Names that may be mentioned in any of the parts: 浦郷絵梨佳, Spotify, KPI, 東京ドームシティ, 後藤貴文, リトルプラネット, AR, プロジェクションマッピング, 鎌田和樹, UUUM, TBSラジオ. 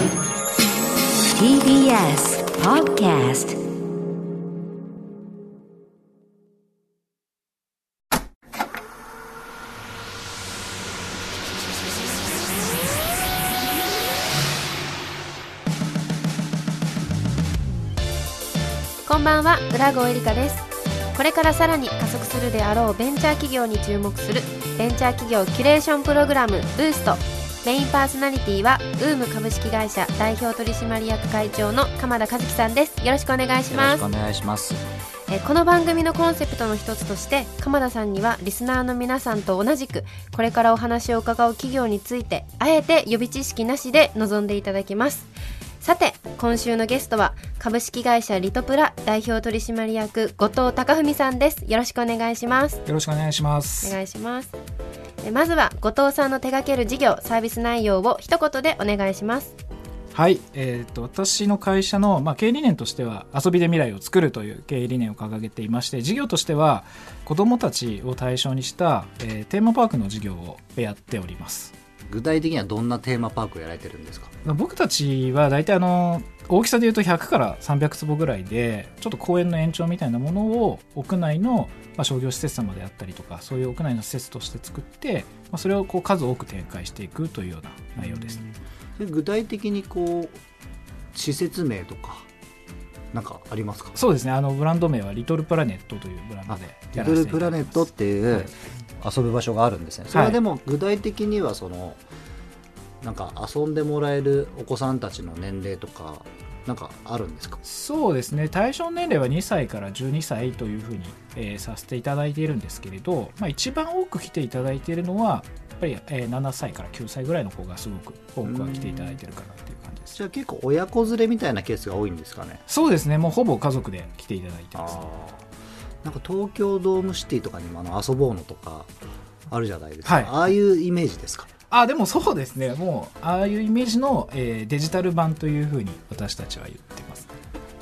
TBS Podcast。こんばんは、浦郷えりかです。これからさらに加速するであろうベンチャー企業に注目するベンチャー企業キュレーションプログラムブースト。メインパーソナリティはUUM株式会社代表取締役会長の鎌田和樹さんです。よろしくお願いします。よろしくお願いします。この番組のコンセプトの一つとして鎌田さんにはリスナーの皆さんと同じくこれからお話を伺う企業についてあえて予備知識なしで臨んでいただきます。さて、今週のゲストは株式会社リトプラ代表取締役後藤貴文さんです。よろしくお願いします。よろしくお願いします。お願いします。まずは後藤さんの手掛ける事業サービス内容を一言でお願いします。はい、私の会社の、経営理念としては遊びで未来を作るという経営理念を掲げていまして、事業としては子どもたちを対象にした、テーマパークの事業をやっております。具体的にはどんなテーマパークをやられてるんですか？僕たちは大体大きさでいうと100から300坪ぐらいで、ちょっと公園の延長みたいなものを屋内の商業施設様であったりとか、そういう屋内の施設として作って、それをこう数多く展開していくというような内容ですね。具体的にこう施設名とかなんかありますか？そうですね、ブランド名はリトルプラネットというブランドでやらせていただいてます。リトルプラネットっていう、はい、遊ぶ場所があるんですね。それはでも具体的にはなんか遊んでもらえるお子さんたちの年齢とかなんかあるんですか？そうですね、対象年齢は2歳から12歳というふうに、させていただいているんですけれど、一番多く来ていただいているのはやっぱり、7歳から9歳ぐらいの子がすごく多くは来ていただいているかなという感じです。じゃあ結構親子連れみたいなケースが多いんですかね？そうですね、もうほぼ家族で来ていただいてます。なんか東京ドームシティとかにも遊ぼうのとかあるじゃないですか、はい、ああいうイメージですか？でもそうですね、もうああいうイメージの、デジタル版というふうに私たちは言ってます。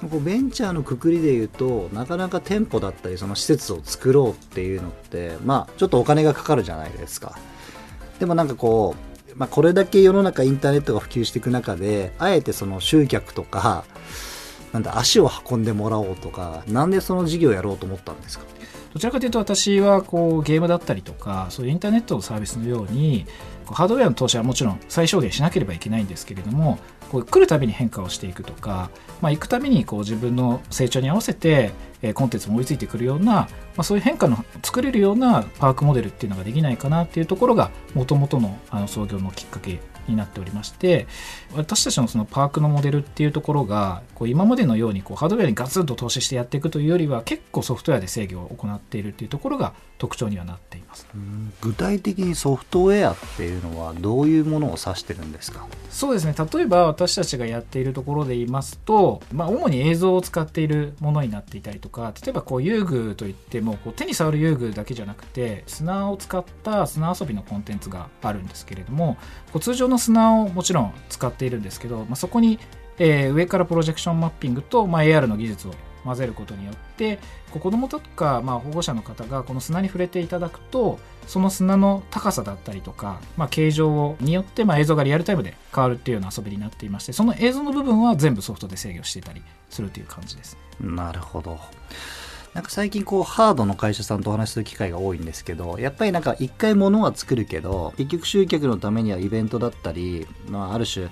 ベンチャーのくくりでいうとなかなか店舗だったりその施設を作ろうっていうのって、ちょっとお金がかかるじゃないですか。でもなんかこう、これだけ世の中インターネットが普及していく中であえてその集客とかなんだ足を運んでもらおうとか、なんでその事業をやろうと思ったんですか？どちらかというと私はゲームだったりとかそういうインターネットのサービスのようにハードウェアの投資はもちろん最小限しなければいけないんですけれども、来るたびに変化をしていくとか、行くたびに自分の成長に合わせてコンテンツも追いついてくるような、そういう変化の作れるようなパークモデルっていうのができないかなっていうところが元々の創業のきっかけになっておりまして、私たちのそのパークのモデルっていうところが今までのようにハードウェアにガツンと投資してやっていくというよりは結構ソフトウェアで制御を行っているっていうところが特徴にはなっています。具体的にソフトウェアっていうのはどういうものを指してるんですか？そうですね、例えば私たちがやっているところで言いますと、主に映像を使っているものになっていたりとか、例えば遊具といっても手に触る遊具だけじゃなくて砂を使った砂遊びのコンテンツがあるんですけれども、通常の砂をもちろん使っているんですけど、そこに、上からプロジェクションマッピングと、AR の技術を混ぜることによって子どもとか、保護者の方がこの砂に触れていただくと、その砂の高さだったりとか、形状によって、映像がリアルタイムで変わるっていうような遊びになっていまして、その映像の部分は全部ソフトで制御していたりするという感じです。なるほど。なんか最近ハードの会社さんとお話しする機会が多いんですけど、やっぱりなんか一回物は作るけど結局集客のためにはイベントだったり、ある種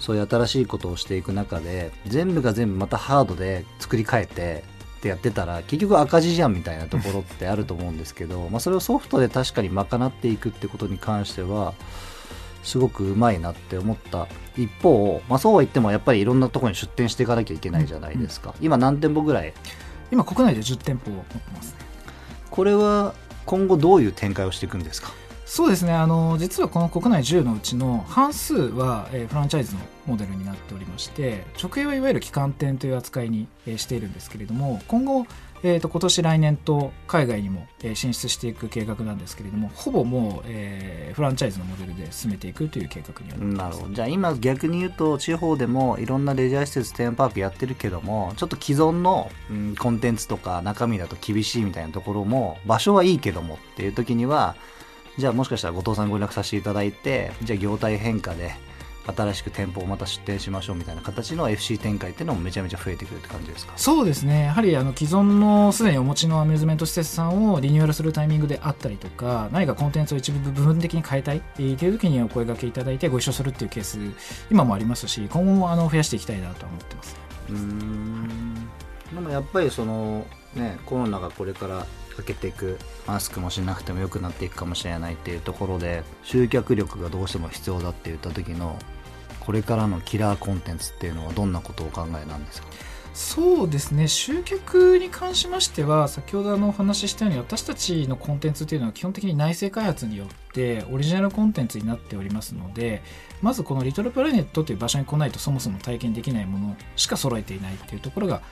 そういう新しいことをしていく中で全部が全部またハードで作り変えてってやってたら結局赤字じゃんみたいなところってあると思うんですけどそれをソフトで確かに賄っていくってことに関してはすごくうまいなって思った一方、そうは言ってもやっぱりいろんなところに出店していかなきゃいけないじゃないですか。今何店舗ぐらい？今国内で10店舗を持ってますね。これは今後どういう展開をしていくんですか？そうですね、実はこの国内10のうちの半数は、フランチャイズのモデルになっておりまして、直営はいわゆる旗艦店という扱いに、しているんですけれども、今後、今年来年と海外にも、進出していく計画なんですけれども、ほぼもう、フランチャイズのモデルで進めていくという計画にはなっています。なるほど。じゃあ今逆に言うと地方でもいろんなレジャー施設テーマパークやってるけども、ちょっと既存の、コンテンツとか中身だと厳しいみたいなところも場所はいいけどもっていう時には、じゃあもしかしたら後藤さんご連絡させていただいて、じゃあ業態変化で新しく店舗をまた出店しましょうみたいな形の FC 展開っていうのもめちゃめちゃ増えてくるって感じですか？そうですね、やはり既存のすでにお持ちのアミューズメント施設さんをリニューアルするタイミングであったりとか、何かコンテンツを一部部分的に変えたいという時にお声掛けいただいてご一緒するっていうケース今もありますし、今後も増やしていきたいなと思ってます。うーん、でもやっぱりその、ね、コロナがこれからかけていく、マスクもしなくても良くなっていくかもしれないっていうところで集客力がどうしても必要だって言った時のこれからのキラーコンテンツっていうのはどんなことをお考えなんですか？そうですね、集客に関しましては先ほどお話ししたように私たちのコンテンツというのは基本的に内製開発によってオリジナルコンテンツになっておりますので、まずこのリトルプラネットという場所に来ないとそもそも体験できないものしか揃えていないというところが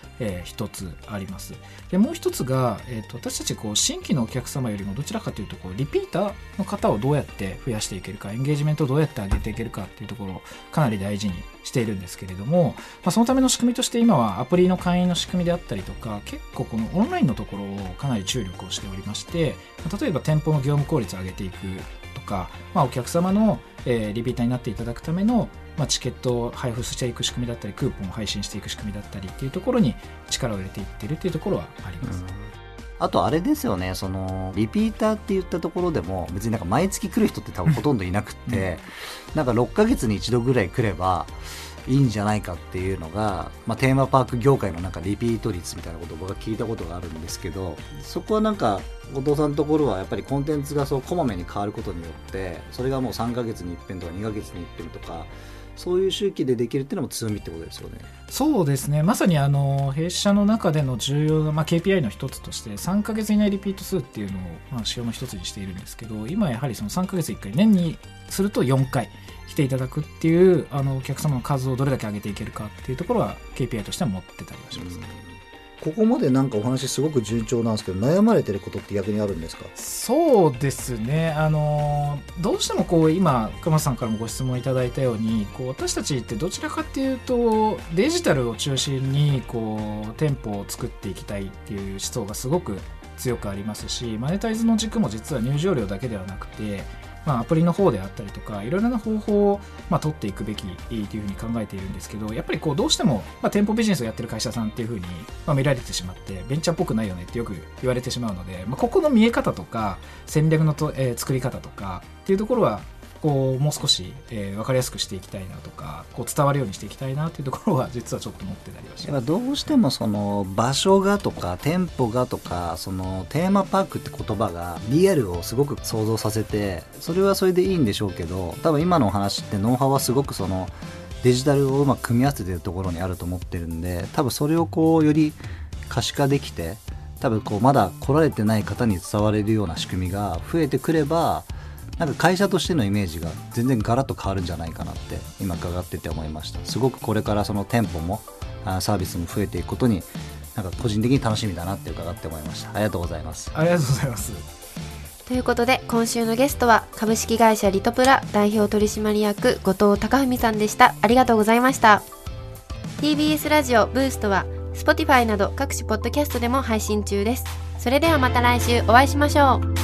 一つあります。でもう一つが、私たち新規のお客様よりもどちらかというとリピーターの方をどうやって増やしていけるか、エンゲージメントをどうやって上げていけるかというところをかなり大事にしているんですけれども、そのための仕組みとして今はアプリの会員の仕組みであったりとか、結構このオンラインのところをかなり注力をしておりまして、例えば店舗の業務効率を上げていくとか、お客様のリピーターになっていただくためのチケットを配布していく仕組みだったり、クーポンを配信していく仕組みだったりっていうところに力を入れていっているっていうところはあります。あとあれですよね、そのリピーターって言ったところでも別になんか毎月来る人って多分ほとんどいなくて、なんか6ヶ月に一度ぐらい来ればいいんじゃないかっていうのが、テーマパーク業界のなんかリピート率みたいなことを僕は聞いたことがあるんですけど、そこはなんか後藤さんのところはやっぱりコンテンツがこまめに変わることによってそれがもう3ヶ月に1遍とか2ヶ月に1遍とかそういう周期でできるっていうのも強みってことですよね。そうですね、まさに弊社の中での重要な、KPI の一つとして3ヶ月以内リピート数っていうのを、指標の一つにしているんですけど、今やはりその3ヶ月1回年にすると4回来ていただくっていうお客様の数をどれだけ上げていけるかっていうところは KPI としては持ってたりはしますね。ここまでなんかお話すごく順調なんですけど、悩まれてることって逆にあるんですか？そうですね、どうしても今熊さんからもご質問いただいたように私たちってどちらかっていうとデジタルを中心に店舗を作っていきたいっていう思想がすごく強くありますし、マネタイズの軸も実は入場料だけではなくて、アプリの方であったりとかいろいろな方法を取っていくべきというふうに考えているんですけど、やっぱりどうしても店舗ビジネスをやってる会社さんっていうふうに見られてしまってベンチャーっぽくないよねってよく言われてしまうので、ここの見え方とか戦略の作り方とかっていうところはもう少し分かりやすくしていきたいなとか伝わるようにしていきたいなというところは実はちょっと持ってたりはします。どうしてもその場所がとか店舗がとかそのテーマパークって言葉がリアルをすごく想像させて、それはそれでいいんでしょうけど、多分今のお話ってノウハウはすごくそのデジタルをうまく組み合わせてるところにあると思ってるんで、多分それをより可視化できて、多分まだ来られてない方に伝われるような仕組みが増えてくれば、なんか会社としてのイメージが全然ガラッと変わるんじゃないかなって今伺ってて思いました。すごくこれからその店舗もサービスも増えていくことになんか個人的に楽しみだなって伺って思いました。ありがとうございます。ありがとうございます。ということで今週のゲストは株式会社リトプラ代表取締役後藤隆文さんでした。ありがとうございました。 TBS ラジオブーストは Spotify など各種ポッドキャストでも配信中です。それではまた来週お会いしましょう。